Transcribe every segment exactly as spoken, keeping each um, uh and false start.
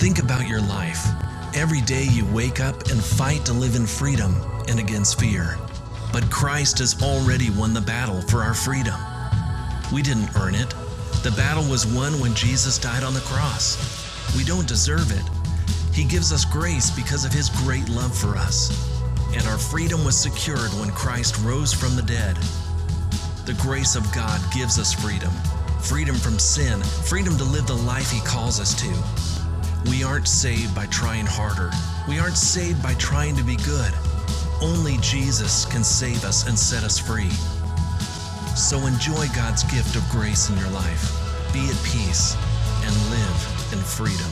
Think about your life. Every day you wake up and fight to live in freedom and against fear. But Christ has already won the battle for our freedom. We didn't earn it. The battle was won when Jesus died on the cross. We don't deserve it. He gives us grace because of His great love for us. And our freedom was secured when Christ rose from the dead. The grace of God gives us freedom. Freedom from sin, freedom to live the life He calls us to. We aren't saved by trying harder. We aren't saved by trying to be good. Only Jesus can save us and set us free. So enjoy God's gift of grace in your life. Be at peace and live in freedom.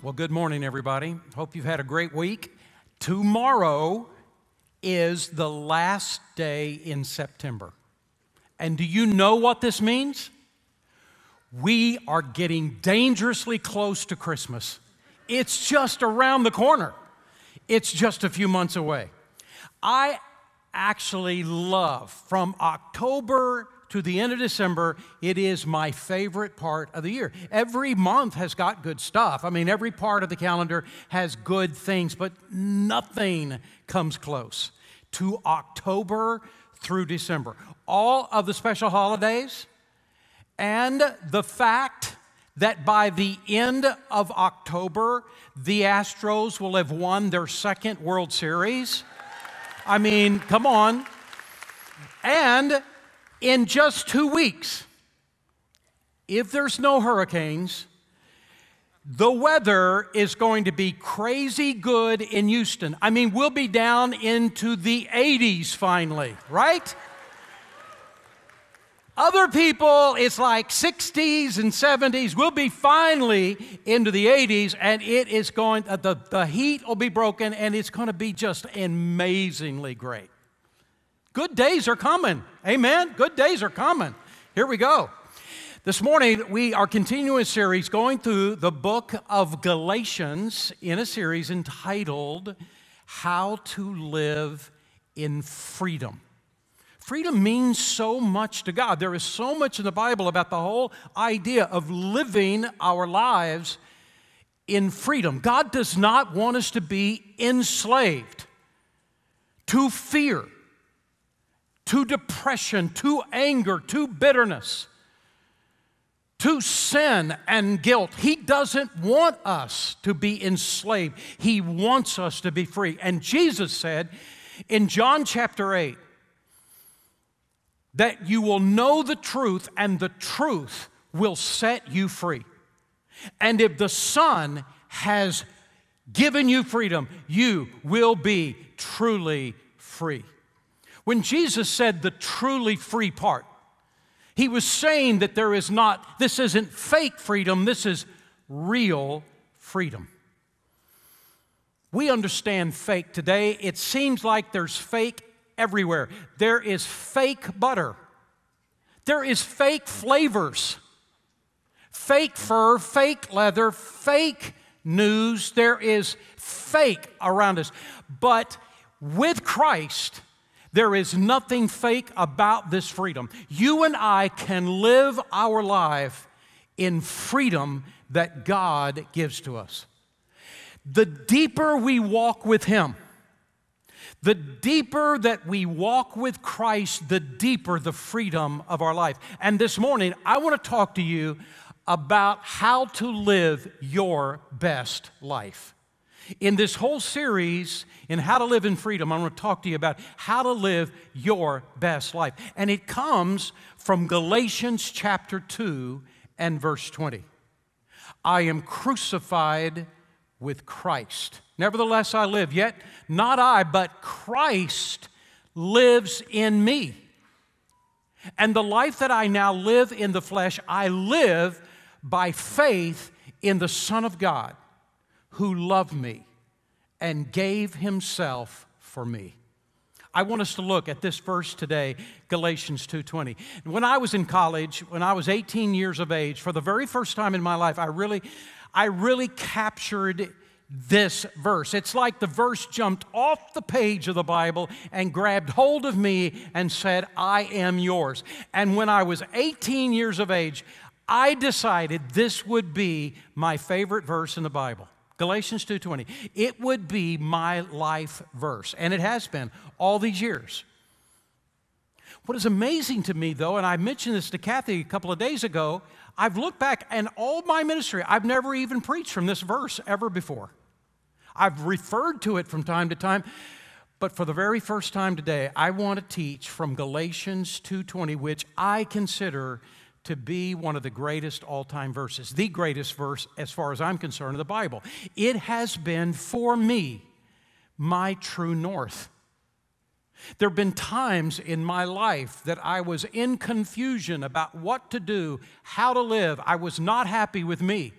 Well, good morning, everybody. Hope you've had a great week. Tomorrow is the last day in September. And do you know what this means? We are getting dangerously close to Christmas. It's just around the corner. It's just a few months away. I actually love, from October to the end of December, it is my favorite part of the year. Every month has got good stuff. I mean, every part of the calendar has good things, but nothing comes close to October through December. All of the special holidays and the fact that by the end of October, the Astros will have won their second World Series. I mean, come on. And in just two weeks, if there's no hurricanes, the weather is going to be crazy good in Houston. I mean, we'll be down into the eighties finally, right? Other people, it's like sixties and seventies. We'll be finally into the eighties, and it is going, the, the heat will be broken, and it's going to be just amazingly great. Good days are coming. Amen? Good days are coming. Here we go. This morning, we are continuing a series going through the book of Galatians in a series entitled, How to Live in Freedom. Freedom means so much to God. There is so much in the Bible about the whole idea of living our lives in freedom. God does not want us to be enslaved to fear, to depression, to anger, to bitterness, to sin and guilt. He doesn't want us to be enslaved. He wants us to be free. And Jesus said in John chapter eight that you will know the truth, and the truth will set you free. And if the Son has given you freedom, you will be truly free. When Jesus said the truly free part, He was saying that there is not, this isn't fake freedom, this is real freedom. We understand fake today. It seems like there's fake everywhere. There is fake butter. There is fake flavors. Fake fur, fake leather, fake news. There is fake around us. But with Christ, there is nothing fake about this freedom. You and I can live our life in freedom that God gives to us. The deeper we walk with Him, the deeper that we walk with Christ, the deeper the freedom of our life. And this morning, I want to talk to you about how to live your best life. In this whole series, in How to Live in Freedom, I'm going to talk to you about how to live your best life. And it comes from Galatians chapter two and verse twenty. I am crucified with Christ. Nevertheless, I live, yet not I, but Christ lives in me. And the life that I now live in the flesh, I live by faith in the Son of God, who loved me and gave Himself for me. I want us to look at this verse today, Galatians two twenty. When I was in college, when I was eighteen years of age, for the very first time in my life, I really, I really captured this verse. It's like the verse jumped off the page of the Bible and grabbed hold of me and said, I am yours. And when I was eighteen years of age, I decided this would be my favorite verse in the Bible. Galatians two twenty. It would be my life verse, and it has been all these years. What is amazing to me, though, and I mentioned this to Kathy a couple of days ago, I've looked back, and all my ministry, I've never even preached from this verse ever before. I've referred to it from time to time, but for the very first time today, I want to teach from Galatians two twenty, which I consider to be one of the greatest all-time verses, the greatest verse, as far as I'm concerned, of the Bible. It has been, for me, my true north. There have been times in my life that I was in confusion about what to do, how to live. I was not happy with me.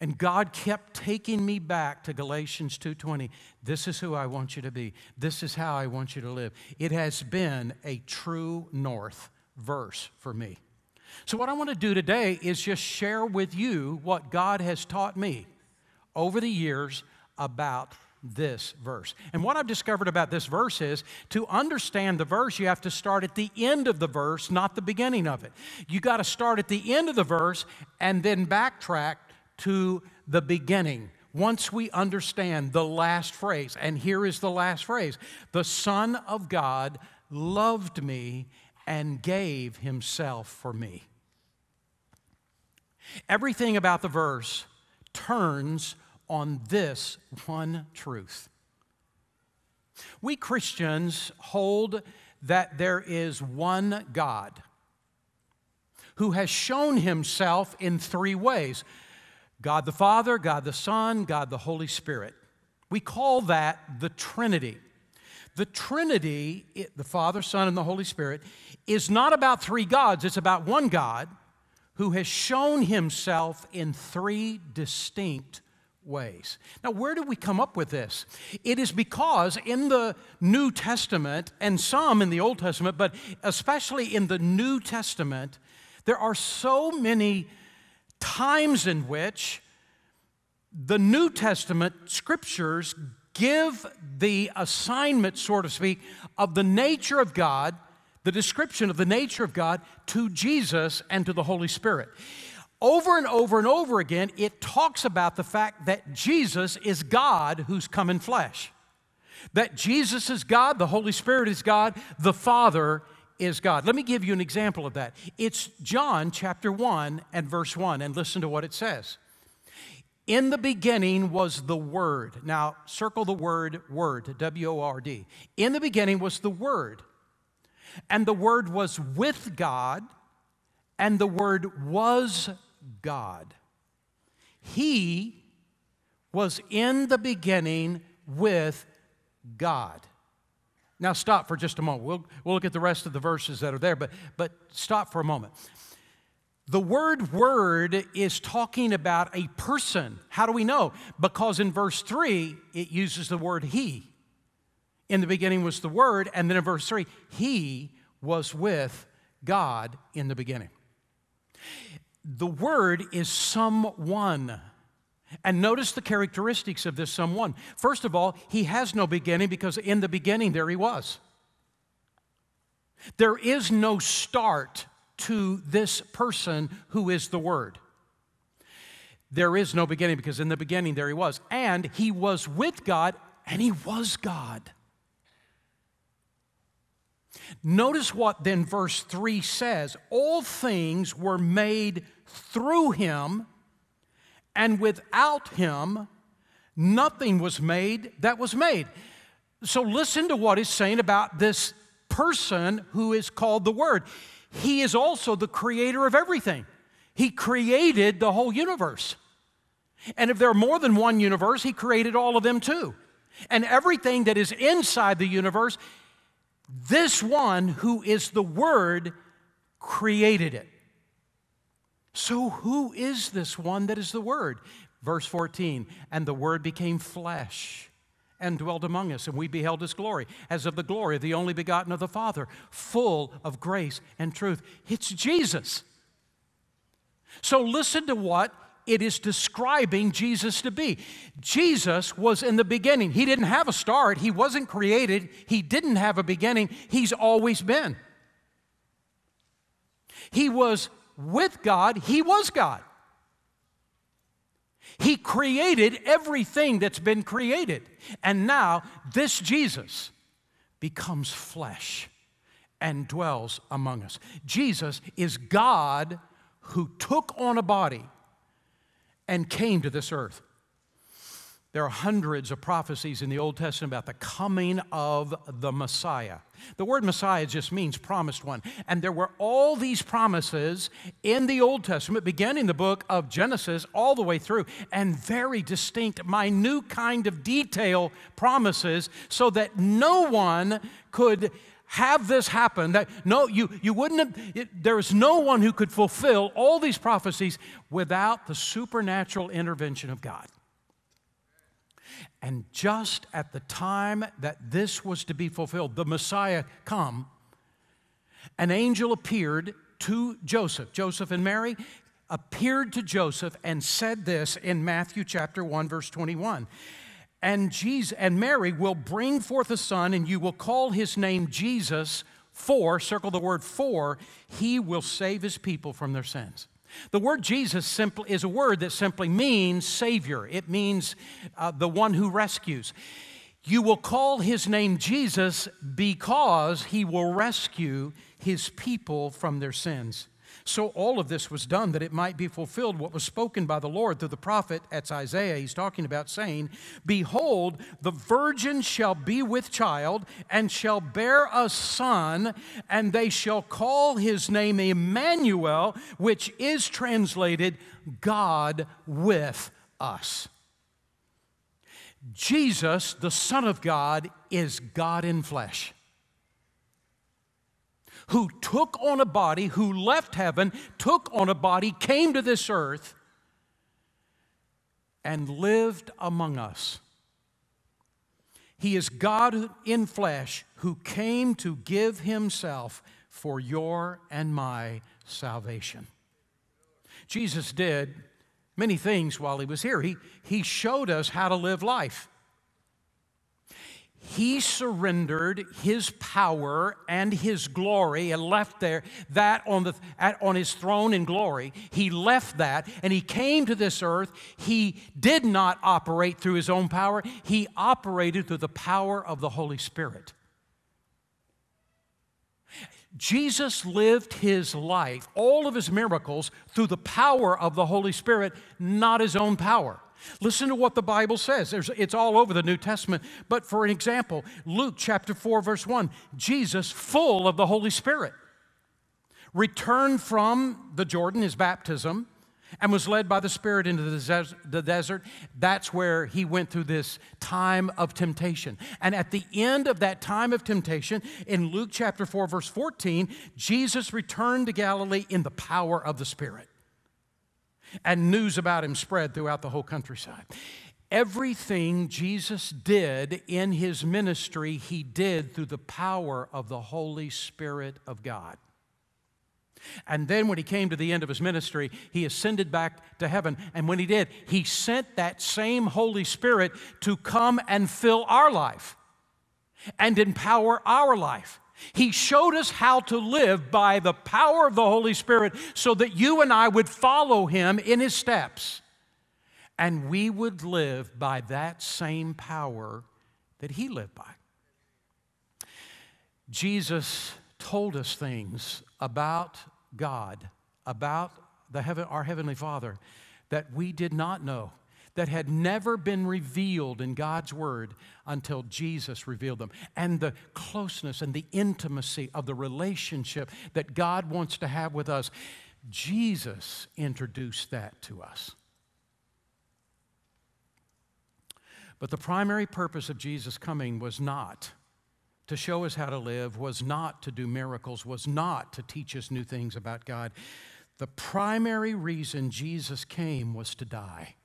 And God kept taking me back to Galatians two twenty. This is who I want you to be. This is how I want you to live. It has been a true north verse for me. So what I want to do today is just share with you what God has taught me over the years about this verse. And what I've discovered about this verse is, to understand the verse, you have to start at the end of the verse, not the beginning of it. You got to start at the end of the verse and then backtrack to the beginning. Once we understand the last phrase, and here is the last phrase, the Son of God loved me and gave himself for me. Everything about the verse turns on this one truth. We Christians hold that there is one God who has shown himself in three ways: God the Father, God the Son, God the Holy Spirit. We call that the Trinity. The Trinity, the Father, Son, and the Holy Spirit, is not about three gods. It's about one God who has shown himself in three distinct ways. Now, where do we come up with this? It is because in the New Testament, and some in the Old Testament, but especially in the New Testament, there are so many times in which the New Testament scriptures give the assignment, so to speak, of the nature of God, the description of the nature of God, to Jesus and to the Holy Spirit. Over and over and over again, it talks about the fact that Jesus is God who's come in flesh. That Jesus is God, the Holy Spirit is God, the Father is God. Let me give you an example of that. It's John chapter one and verse one, and listen to what it says. In the beginning was the Word. Now, circle the word, Word, W O R D. In the beginning was the Word, and the Word was with God, and the Word was God. He was in the beginning with God. Now, stop for just a moment. We'll, we'll look at the rest of the verses that are there, but, but stop for a moment. The word word is talking about a person. How do we know? Because in verse three, it uses the word he. In the beginning was the Word, and then in verse three, he was with God in the beginning. The Word is someone. And notice the characteristics of this someone. First of all, he has no beginning, because in the beginning there he was. There is no start to this person who is the Word. There is no beginning, because in the beginning there he was. And he was with God, and he was God. Notice what then verse three says. All things were made through him, and without him nothing was made that was made. So listen to what it's saying about this person who is called the Word. He is also the creator of everything. He created the whole universe. And if there are more than one universe, he created all of them too. And everything that is inside the universe, this one who is the Word created it. So who is this one that is the Word? Verse fourteen, and the Word became flesh and dwelt among us, and we beheld his glory, as of the glory of the only begotten of the Father, full of grace and truth. It's Jesus. So listen to what it is describing Jesus to be. Jesus was in the beginning. He didn't have a start. He wasn't created. He didn't have a beginning. He's always been. He was with God. He was God. He created everything that's been created. And now this Jesus becomes flesh and dwells among us. Jesus is God who took on a body and came to this earth. There are hundreds of prophecies in the Old Testament about the coming of the Messiah. The word Messiah just means promised one. And there were all these promises in the Old Testament, beginning the book of Genesis all the way through, and very distinct, minute kind of detail promises so that no one could have this happen. That no, you, you wouldn't have, it, there is no one who could fulfill all these prophecies without the supernatural intervention of God. And just at the time that this was to be fulfilled, the Messiah come, an angel appeared to Joseph. Joseph and Mary appeared to Joseph and said this in Matthew chapter one, verse twenty-one. And Jesus and Mary will bring forth a son, and you will call his name Jesus, for, circle the word for, he will save his people from their sins. The word Jesus simply is a word that simply means Savior. It means uh, the one who rescues. You will call his name Jesus because he will rescue his people from their sins. So all of this was done that it might be fulfilled what was spoken by the Lord through the prophet. That's Isaiah he's talking about, saying, behold, the virgin shall be with child and shall bear a son, and they shall call his name Emmanuel, which is translated God with us. Jesus, the Son of God, is God in flesh, who took on a body, who left heaven, took on a body, came to this earth, and lived among us. He is God in flesh who came to give himself for your and my salvation. Jesus did many things while he was here. He, he showed us how to live life. He surrendered his power and his glory and left there that on the at, on his throne in glory. He left that and he came to this earth. He did not operate through his own power. He operated through the power of the Holy Spirit. Jesus lived his life, all of his miracles, through the power of the Holy Spirit, not his own power. Listen to what the Bible says. There's, it's all over the New Testament. But for an example, Luke chapter four, verse one, Jesus, full of the Holy Spirit, returned from the Jordan, his baptism, and was led by the Spirit into the desert. That's where he went through this time of temptation. And at the end of that time of temptation, in Luke chapter four, verse fourteen, Jesus returned to Galilee in the power of the Spirit. And news about him spread throughout the whole countryside. Everything Jesus did in his ministry, he did through the power of the Holy Spirit of God. And then when he came to the end of his ministry, he ascended back to heaven. And when he did, he sent that same Holy Spirit to come and fill our life and empower our life. He showed us how to live by the power of the Holy Spirit so that you and I would follow him in his steps. And we would live by that same power that he lived by. Jesus told us things about God, about the heaven, our Heavenly Father, that we did not know, that had never been revealed in God's Word until Jesus revealed them. And the closeness and the intimacy of the relationship that God wants to have with us, Jesus introduced that to us. But the primary purpose of Jesus' coming was not to show us how to live, was not to do miracles, was not to teach us new things about God. The primary reason Jesus came was to die.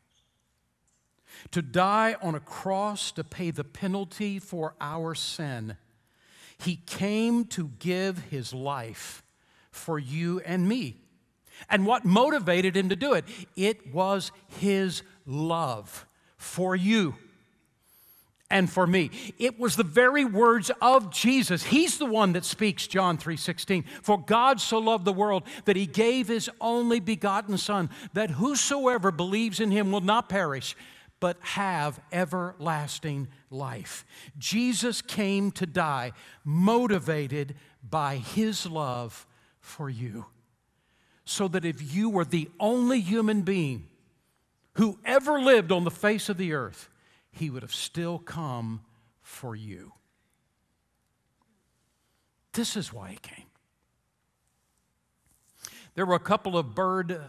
To die on a cross to pay the penalty for our sin. He came to give his life for you and me. and what motivated him to do it. It was his love for you and for me. It was the very words of Jesus. He's the one that speaks John three sixteen. For God so loved the world that he gave his only begotten Son, that whosoever believes in him will not perish, but have everlasting life. Jesus came to die, motivated by his love for you. So that if you were the only human being who ever lived on the face of the earth, he would have still come for you. This is why he came. There were a couple of bird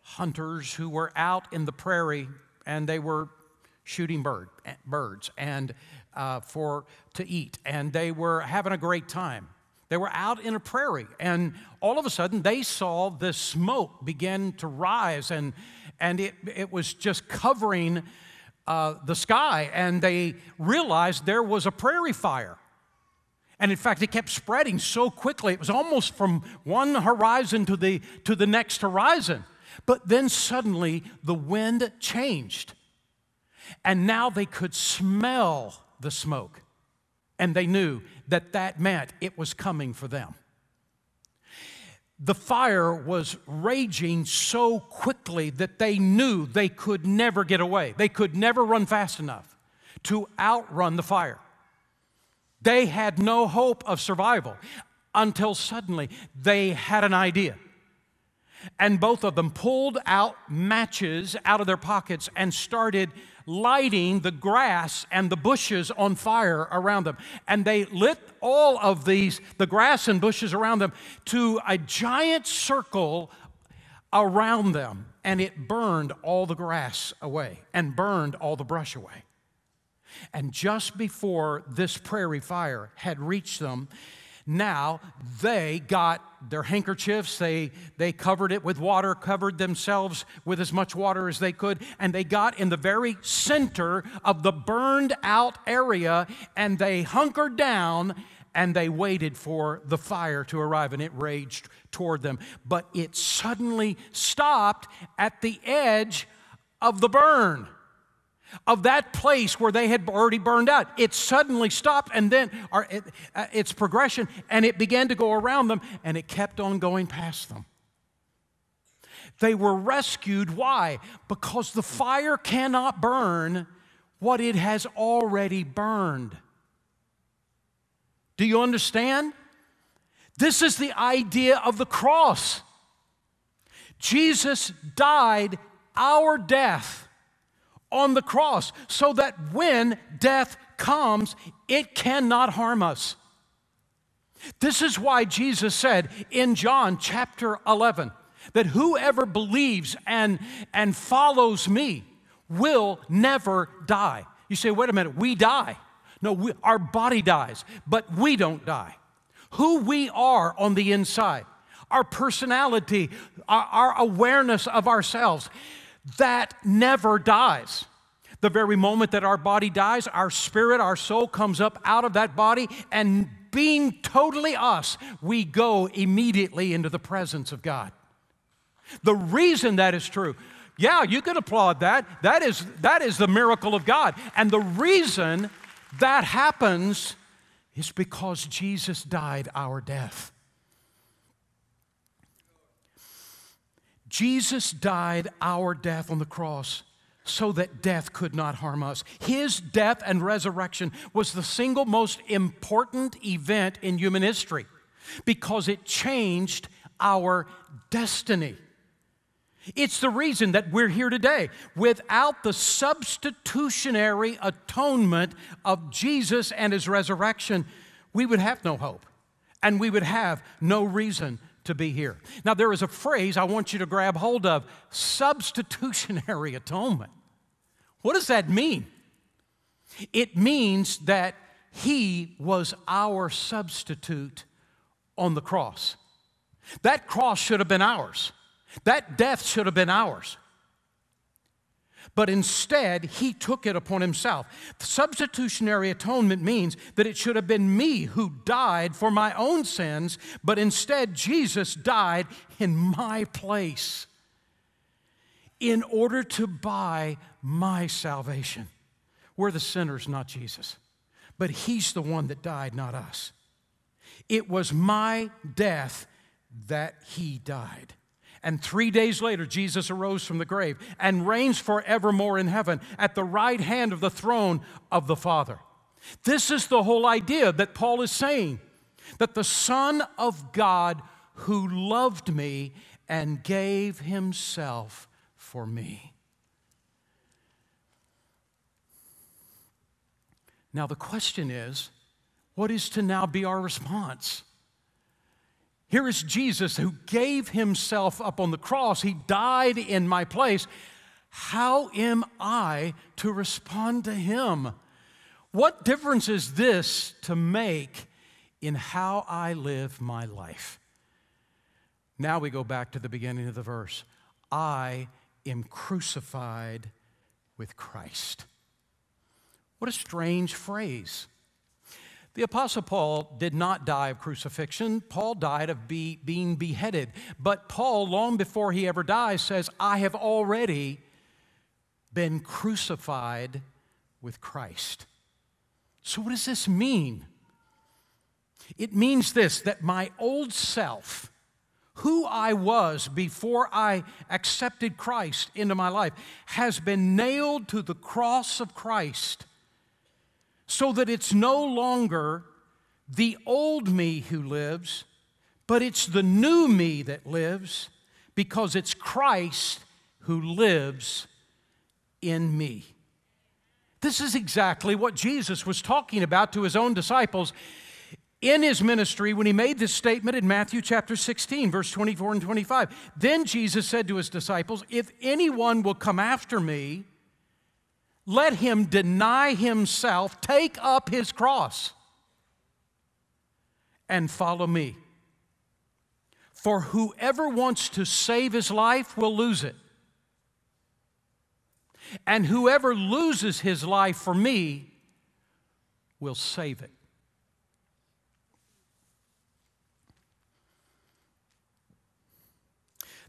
hunters who were out in the prairie, and they were shooting bird, birds and uh, for to eat, and they were having a great time. They were out in a prairie, and all of a sudden they saw the smoke begin to rise, and and it it was just covering uh, the sky, and they realized there was a prairie fire. And in fact, it kept spreading so quickly. It was almost from one horizon to the to the next horizon. But then suddenly the wind changed, and now they could smell the smoke, and they knew that that meant it was coming for them. The fire was raging so quickly that they knew they could never get away. They could never run fast enough to outrun the fire. They had no hope of survival until suddenly they had an idea. And both of them pulled out matches out of their pockets and started lighting the grass and the bushes on fire around them. And they lit all of these, the grass and bushes around them, to a giant circle around them. And it burned all the grass away and burned all the brush away. And just before this prairie fire had reached them, now they got their handkerchiefs, they, they covered it with water, covered themselves with as much water as they could, and they got in the very center of the burned out area, and they hunkered down, and they waited for the fire to arrive, and it raged toward them. But it suddenly stopped at the edge of the burn, of that place where they had already burned out. It suddenly stopped, and then our, it, uh, its progression, and it began to go around them, and it kept on going past them. They were rescued. Why? Because the fire cannot burn what it has already burned. Do you understand? This is the idea of the cross. Jesus died our death on the cross, so that when death comes, it cannot harm us. This is why Jesus said in John chapter eleven that whoever believes and, and follows me will never die. You say, wait a minute, we die. No, we, our body dies, but we don't die. Who we are on the inside, our personality, our, our awareness of ourselves, that never dies. The very moment that our body dies, our spirit, our soul comes up out of that body, and being totally us, we go immediately into the presence of God. The reason that is true, yeah, you can applaud that. That is, that is the miracle of God. And the reason that happens is because Jesus died our death. Jesus died our death on the cross so that death could not harm us. His death and resurrection was the single most important event in human history because it changed our destiny. It's the reason that we're here today. Without the substitutionary atonement of Jesus and his resurrection, we would have no hope, and we would have no reason to be here. Now, there is a phrase I want you to grab hold of: substitutionary atonement. What does that mean? It means that he was our substitute on the cross. That cross should have been ours. That death should have been ours. But instead, he took it upon himself. Substitutionary atonement means that it should have been me who died for my own sins, but instead Jesus died in my place in order to buy my salvation. We're the sinners, not Jesus. But he's the one that died, not us. It was my death that he died. And three days later, Jesus arose from the grave and reigns forevermore in heaven at the right hand of the throne of the Father. This is the whole idea that Paul is saying, that the Son of God who loved me and gave himself for me. Now the question is, what is to now be our response? Here is Jesus who gave himself up on the cross. He died in my place. How am I to respond to him? What difference is this to make in how I live my life? Now we go back to the beginning of the verse. I am crucified with Christ. What a strange phrase. The Apostle Paul did not die of crucifixion. Paul died of be, being beheaded. But Paul, long before he ever dies, says, I have already been crucified with Christ. So what does this mean? It means this, that my old self, who I was before I accepted Christ into my life, has been nailed to the cross of Christ, so that it's no longer the old me who lives, but it's the new me that lives, because it's Christ who lives in me. This is exactly what Jesus was talking about to his own disciples in his ministry when he made this statement in Matthew chapter sixteen, verse twenty-four and twenty-five. Then Jesus said to his disciples, if anyone will come after me, let him deny himself, take up his cross, and follow me. For whoever wants to save his life will lose it. And whoever loses his life for me will save it.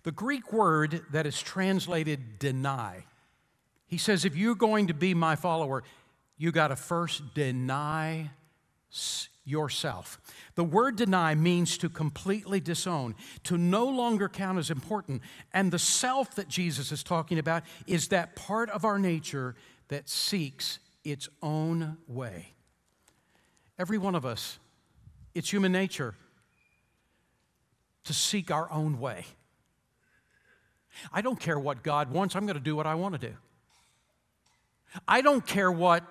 The Greek word that is translated deny, he says, if you're going to be my follower, you got to first deny yourself. The word deny means to completely disown, to no longer count as important. And the self that Jesus is talking about is that part of our nature that seeks its own way. Every one of us, it's human nature to seek our own way. I don't care what God wants, I'm going to do what I want to do. I don't care what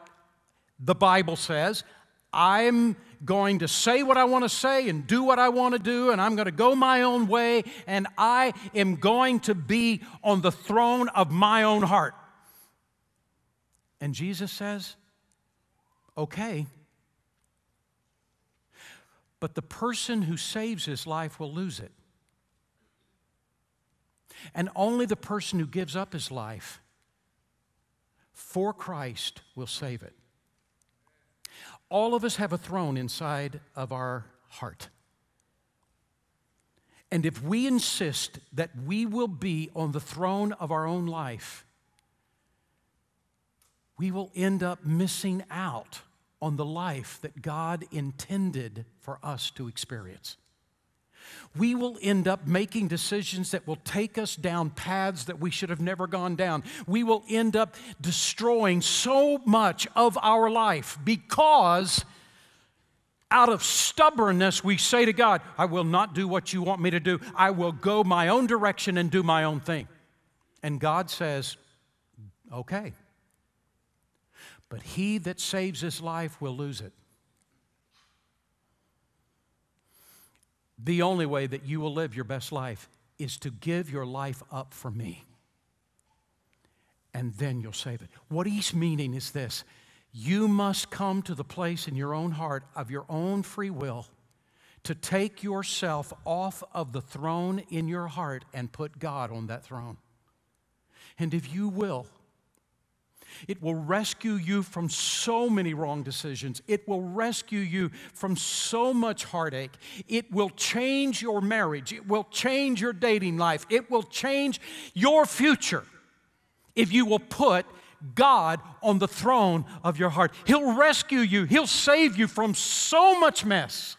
the Bible says. I'm going to say what I want to say and do what I want to do, and I'm going to go my own way, and I am going to be on the throne of my own heart. And Jesus says, okay. But the person who saves his life will lose it. And only the person who gives up his life for Christ will save it. All of us have a throne inside of our heart. And if we insist that we will be on the throne of our own life, we will end up missing out on the life that God intended for us to experience. We will end up making decisions that will take us down paths that we should have never gone down. We will end up destroying so much of our life because out of stubbornness we say to God, I will not do what you want me to do. I will go my own direction and do my own thing. And God says, okay. But he that saves his life will lose it. The only way that you will live your best life is to give your life up for me. And then you'll save it. What he's meaning is this. You must come to the place in your own heart of your own free will to take yourself off of the throne in your heart and put God on that throne. And if you will, It will rescue you from so many wrong decisions. It will rescue you from so much heartache. It will change your marriage. It will change your dating life. It will change your future if you will put God on the throne of your heart. He'll rescue you. He'll save you from so much mess.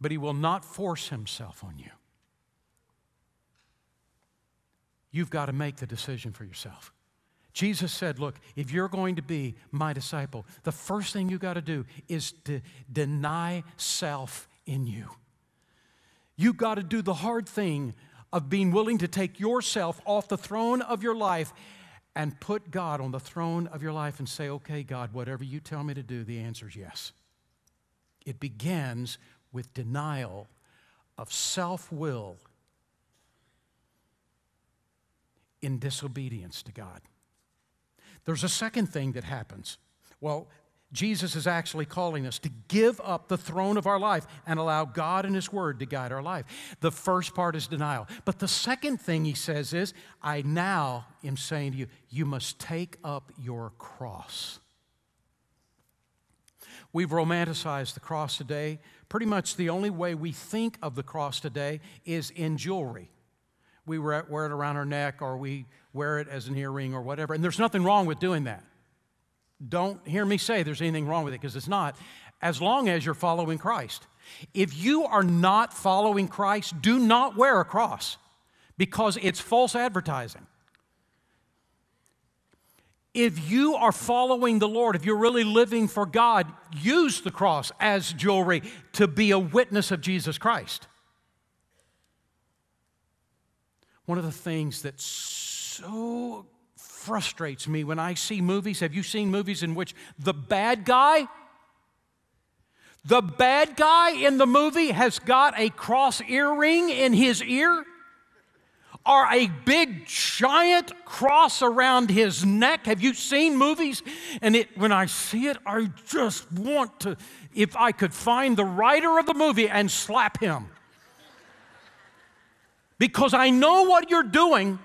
But He will not force Himself on you. You've got to make the decision for yourself. Jesus said, look, if you're going to be my disciple, the first thing you've got to do is to deny self in you. You've got to do the hard thing of being willing to take yourself off the throne of your life and put God on the throne of your life and say, okay, God, whatever you tell me to do, the answer is yes. It begins with denial of self-will in disobedience to God. There's a second thing that happens. Well, Jesus is actually calling us to give up the throne of our life and allow God and His Word to guide our life. The first part is denial. But the second thing He says is, I now am saying to you, you must take up your cross. We've romanticized the cross today. Pretty much the only way we think of the cross today is in jewelry. We wear it around our neck, or we wear it as an earring or whatever. And there's nothing wrong with doing that. Don't hear me say there's anything wrong with it, because it's not, as long as you're following Christ. If you are not following Christ, do not wear a cross, because it's false advertising. If you are following the Lord, if you're really living for God, use the cross as jewelry to be a witness of Jesus Christ. One of the things that so frustrates me when I see movies, have you seen movies in which the bad guy, the bad guy in the movie has got a cross earring in his ear, or a big giant cross around his neck? Have you seen movies? And it, when I see it, I just want to, if I could find the writer of the movie and slap him. Because I know what you're doing.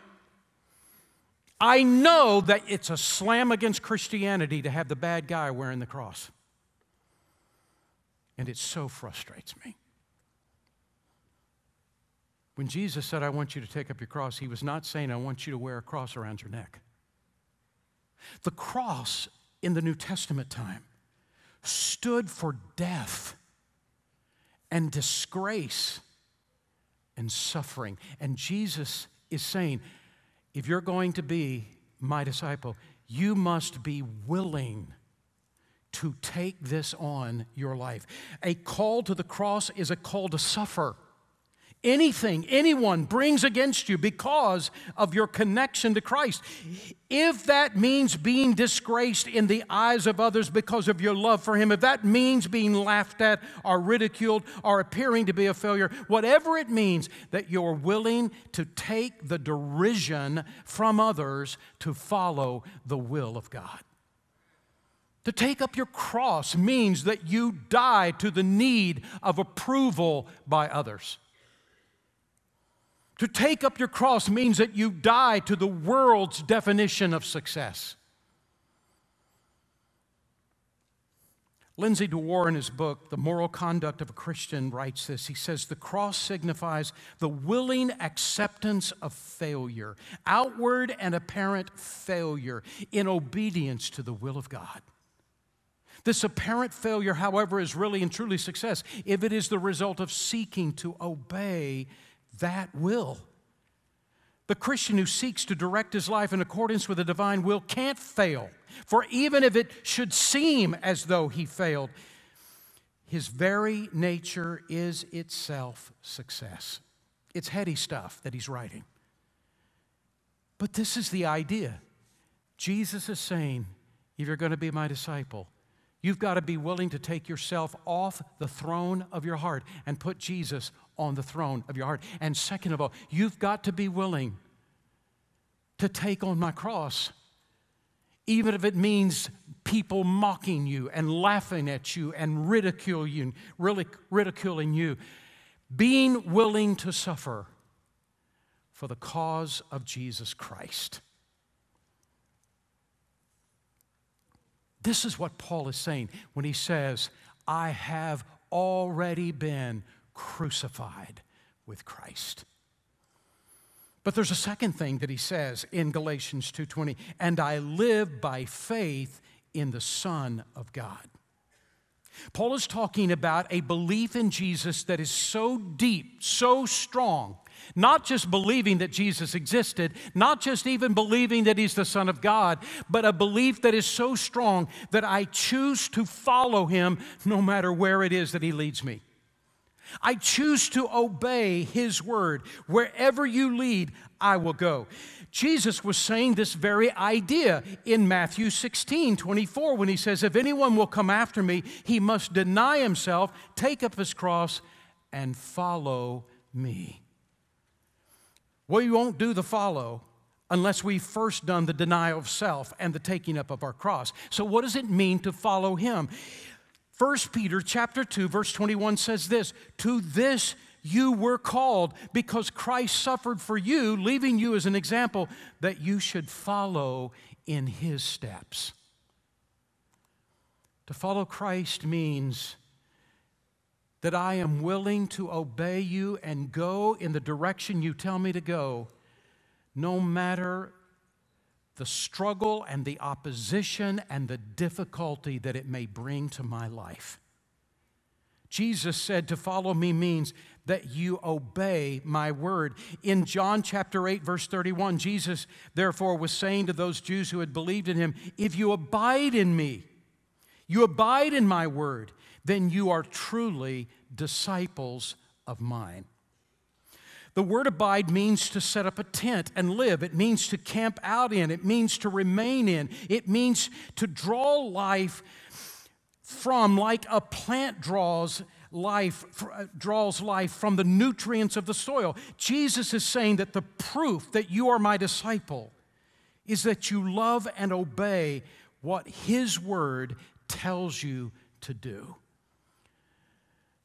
I know that it's a slam against Christianity to have the bad guy wearing the cross. And it so frustrates me. When Jesus said, I want you to take up your cross, He was not saying, I want you to wear a cross around your neck. The cross in the New Testament time stood for death and disgrace and suffering. And Jesus is saying, if you're going to be my disciple, you must be willing to take this on your life. A call to the cross is a call to suffer. Anything anyone brings against you because of your connection to Christ, if that means being disgraced in the eyes of others because of your love for Him, if that means being laughed at or ridiculed or appearing to be a failure, whatever it means, that you're willing to take the derision from others to follow the will of God. To take up your cross means that you die to the need of approval by others. To take up your cross means that you die to the world's definition of success. Lindsay DeWar, in his book, The Moral Conduct of a Christian, writes this. He says, the cross signifies the willing acceptance of failure, outward and apparent failure, in obedience to the will of God. This apparent failure, however, is really and truly success if it is the result of seeking to obey that will. The Christian who seeks to direct his life in accordance with the divine will can't fail, for even if it should seem as though he failed, his very nature is itself success. It's heady stuff that he's writing. But this is the idea. Jesus is saying, if you're going to be my disciple, you've got to be willing to take yourself off the throne of your heart and put Jesus on the throne of your heart. And second of all, you've got to be willing to take on my cross, even if it means people mocking you and laughing at you and ridiculing you, really ridiculing you. Being willing to suffer for the cause of Jesus Christ. This is what Paul is saying when he says, I have already been crucified with Christ. But there's a second thing that he says in Galatians two twenty, and I live by faith in the Son of God. Paul is talking about a belief in Jesus that is so deep, so strong, not just believing that Jesus existed, not just even believing that he's the Son of God, but a belief that is so strong that I choose to follow him no matter where it is that he leads me. I choose to obey his word. Wherever you lead, I will go. Jesus was saying this very idea in Matthew sixteen twenty-four when he says, if anyone will come after me, he must deny himself, take up his cross, and follow me. We won't do the follow unless we've first done the denial of self and the taking up of our cross. So what does it mean to follow him? First Peter chapter two, verse twenty-one says this, to this you were called because Christ suffered for you, leaving you as an example that you should follow in his steps. To follow Christ means that I am willing to obey you and go in the direction you tell me to go, no matter the struggle and the opposition and the difficulty that it may bring to my life. Jesus said to follow me means that you obey my word. In John chapter eight, verse thirty-one, Jesus therefore was saying to those Jews who had believed in him, if you abide in me, you abide in my word, then you are truly disciples of mine. The word abide means to set up a tent and live. It means to camp out in. It means to remain in. It means to draw life from, like a plant draws life, draws life from the nutrients of the soil. Jesus is saying that the proof that you are my disciple is that you love and obey what his word tells you to do.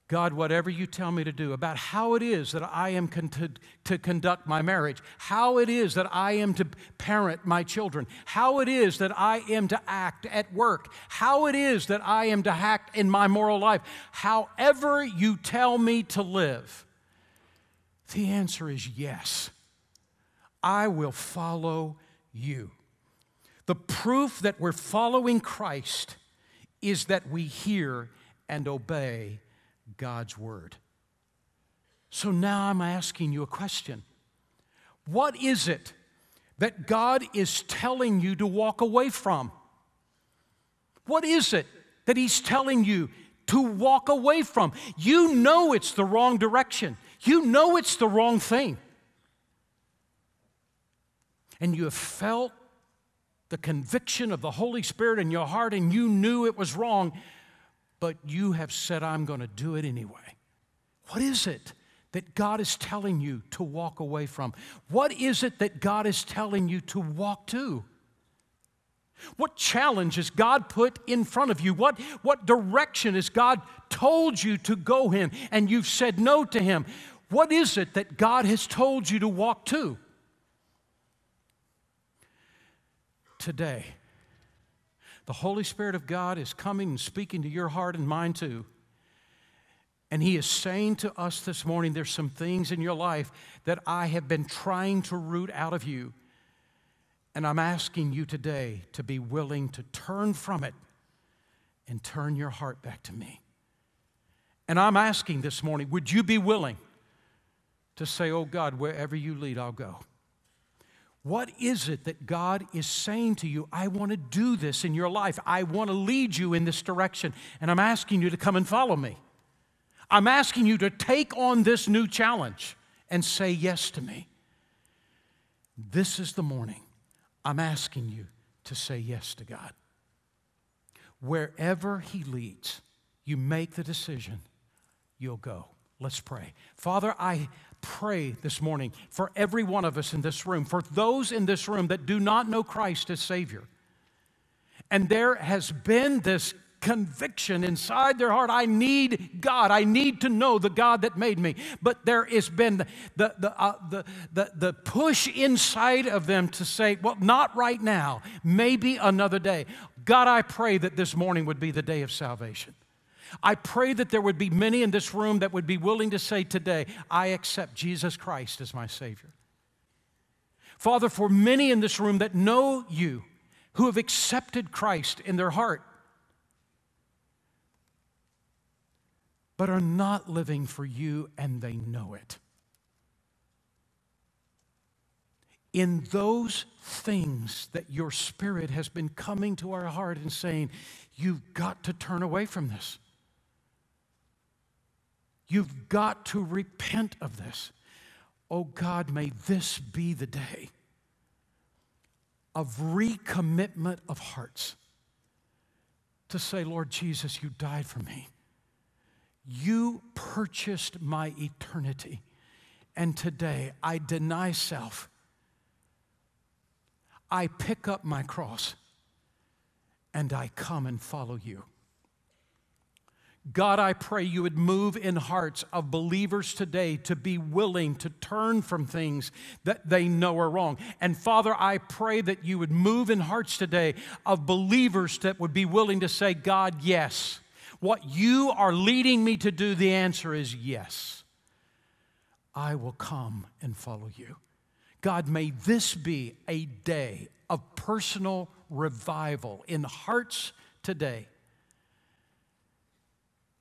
God, whatever you tell me to do about how it is that I am con- to, to conduct my marriage, how it is that I am to parent my children, how it is that I am to act at work, how it is that I am to act in my moral life, however you tell me to live, the answer is yes. I will follow you. The proof that we're following Christ is that we hear and obey God's word. So now I'm asking you a question. What is it that God is telling you to walk away from? What is it that he's telling you to walk away from? You know it's the wrong direction. You know it's the wrong thing. And you have felt the conviction of the Holy Spirit in your heart and you knew it was wrong. But you have said, I'm going to do it anyway. What is it that God is telling you to walk away from? What is it that God is telling you to walk to? What challenge has God put in front of you? What, what direction has God told you to go in and you've said no to him? What is it that God has told you to walk to? Today, the Holy Spirit of God is coming and speaking to your heart and mine too. And he is saying to us this morning, there's some things in your life that I have been trying to root out of you. And I'm asking you today to be willing to turn from it and turn your heart back to me. And I'm asking this morning, would you be willing to say, oh God, wherever you lead, I'll go? What is it that God is saying to you? I want to do this in your life. I want to lead you in this direction. And I'm asking you to come and follow me. I'm asking you to take on this new challenge and say yes to me. This is the morning. I'm asking you to say yes to God. Wherever he leads, you make the decision, you'll go. Let's pray. Father, I pray this morning for every one of us in this room, for those in this room that do not know Christ as Savior. And there has been this conviction inside their heart, I need God. I need to know the God that made me. But there has been the, the, the, uh, the, the, the push inside of them to say, well, not right now, maybe another day. God, I pray that this morning would be the day of salvation. I pray that there would be many in this room that would be willing to say today, I accept Jesus Christ as my Savior. Father, for many in this room that know you, who have accepted Christ in their heart, but are not living for you and they know it. In those things that your Spirit has been coming to our heart and saying, you've got to turn away from this. You've got to repent of this. Oh God, may this be the day of recommitment of hearts to say, Lord Jesus, you died for me. You purchased my eternity. And today I deny self. I pick up my cross and I come and follow you. God, I pray you would move in hearts of believers today to be willing to turn from things that they know are wrong. And Father, I pray that you would move in hearts today of believers that would be willing to say, God, yes. What you are leading me to do, the answer is yes. I will come and follow you. God, may this be a day of personal revival in hearts today.